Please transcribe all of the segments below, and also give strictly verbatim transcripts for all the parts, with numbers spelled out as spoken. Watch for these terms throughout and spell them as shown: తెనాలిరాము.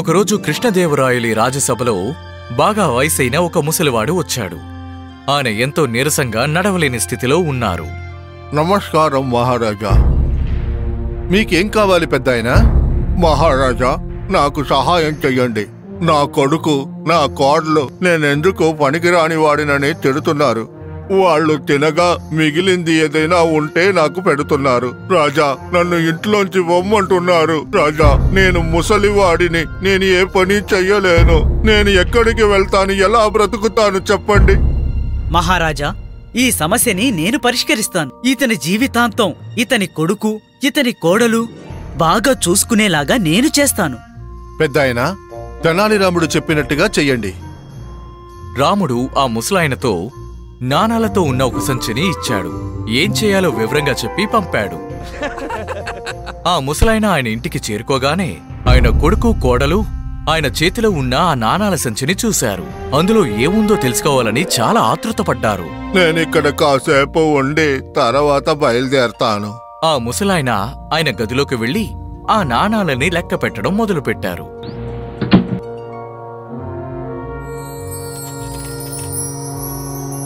ఒకరోజు కృష్ణదేవరాయలి రాజసభలో బాగా వయసైన ఒక ముసలివాడు వచ్చాడు. ఆయన ఎంతో నీరసంగా నడవలేని స్థితిలో ఉన్నారు. నమస్కారం మహారాజా, మీకేం కావాలి పెద్దాయనా? మహారాజా, నాకు సహాయం చెయ్యండి. నా కొడుకు నా కోడలు నేనెందుకు పనికిరాని వాడినని తిడుతున్నారు. వాళ్ళు తినగా మిగిలింది ఏదైనా ఉంటే నాకు పెడుతున్నారు. రాజా, నన్ను ఇంట్లోంచి బొమ్మంటున్నారు. రాజా, నేను ముసలివాడిని, నేను ఏ పని చెయ్యలేను. నేను ఎక్కడికి వెళ్తాను, ఎలా బ్రతుకుతాను చెప్పండి. మహారాజా, ఈ సమస్యని నేను పరిష్కరిస్తాను. ఇతని జీవితాంతం ఇతని కొడుకు ఇతని కోడలు బాగా చూసుకునేలాగా నేను చేస్తాను. పెద్దాయనా, తెనాలిరాముడు చెప్పినట్టుగా చెయ్యండి. రాముడు ఆ ముసలాయనతో నాణాలతో ఉన్న ఒక సంచిని ఇచ్చాడు. ఏం చేయాలో వివరంగా చెప్పి పంపాడు. ఆ ముసలాయన ఆయన ఇంటికి చేరుకోగానే ఆయన కొడుకు కోడలు ఆయన చేతిలో ఉన్న ఆ నాణాల సంచిని చూశారు. అందులో ఏముందో తెలుసుకోవాలని చాలా ఆతృతపడ్డారు. నేనిక్కడ కాసేపు ఉండి తర్వాత బయలుదేరతాను. ఆ ముసలాయన ఆయన గదిలోకి వెళ్లి ఆ నాణాలని లెక్క పెట్టడం మొదలుపెట్టారు.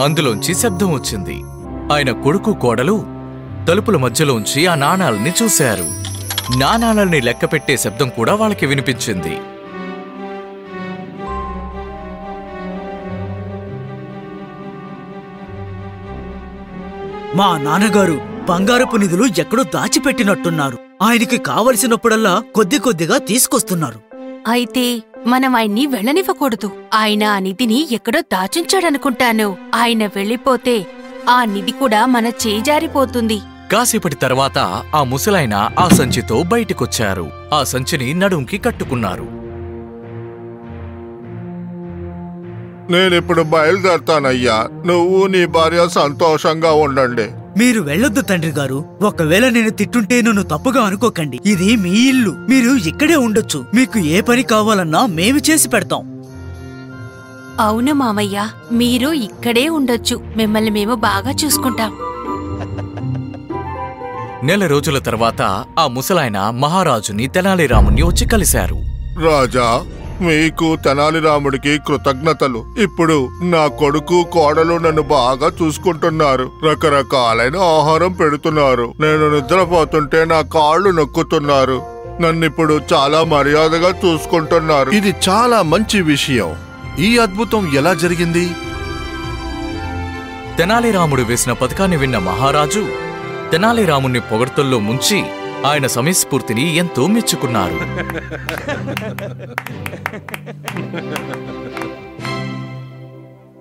అందులోంచి శబ్దం వచ్చింది. ఆయన కొడుకు కోడలు తలుపుల మధ్యలోంచి ఆ నాణాలని చూశారు. నాణాలని లెక్కపెట్టే శబ్దం కూడా వాళ్ళకి వినిపించింది. మా నాన్నగారు బంగారపు నిధులు ఎక్కడో దాచిపెట్టినట్టున్నారు. ఆయనకి కావలసినప్పుడల్లా కొద్ది కొద్దిగా తీసుకొస్తున్నారు. అయితే మనం ఆయన్ని వెళ్ళనివ్వకూడదు. ఆయన ఆ నిధిని ఎక్కడో దాచించాడనుకుంటాను. ఆయన వెళ్ళిపోతే ఆ నిధి కూడా మన చేజారిపోతుంది. కాసేపటి తర్వాత ఆ ముసలాయన ఆ సంచితో బయటికొచ్చారు. ఆ సంచిని నడుంకి కట్టుకున్నారు. నేనిప్పుడు బయలుదేరతానయ్యా, నువ్వు నీ భార్య సంతోషంగా ఉండండి. మీరు వెళ్ళొద్దు తండ్రి గారు. ఒకవేళ నేను తిట్టుంటే నన్ను తప్పుగా అనుకోకండి. ఇది మీ ఇల్లు, మీరు ఇక్కడే ఉండొచ్చు. మీకు ఏ పని కావాలన్నా మేము చేసి పెడతాం. అవును మామయ్య, మీరు ఇక్కడే ఉండొచ్చు. మిమ్మల్ని మేము బాగా చూసుకుంటాం. నెల రోజుల తర్వాత ఆ ముసలాయన మహారాజుని తెనాలిరాముని వచ్చి కలిశారు. రాజా, మీకు తెనాలిరాముడికి కృతజ్ఞతలు. ఇప్పుడు నా కొడుకు కోడలు నన్ను బాగా చూసుకుంటున్నారు. రకరకాలైన ఆహారం పెడుతున్నారు. నేను నిద్రపోతుంటే నా కాళ్ళు నొక్కుతున్నారు. నన్నిప్పుడు చాలా మర్యాదగా చూసుకుంటున్నారు. ఇది చాలా మంచి విషయం. ఈ అద్భుతం ఎలా జరిగింది? తెనాలిరాముడు వేసిన పథకాన్ని విన్న మహారాజు తెనాలిరాముని పొగడ్తల్లో ముంచి ఆయన సమయస్ఫూర్తిని ఎంతో మెచ్చుకున్నారు.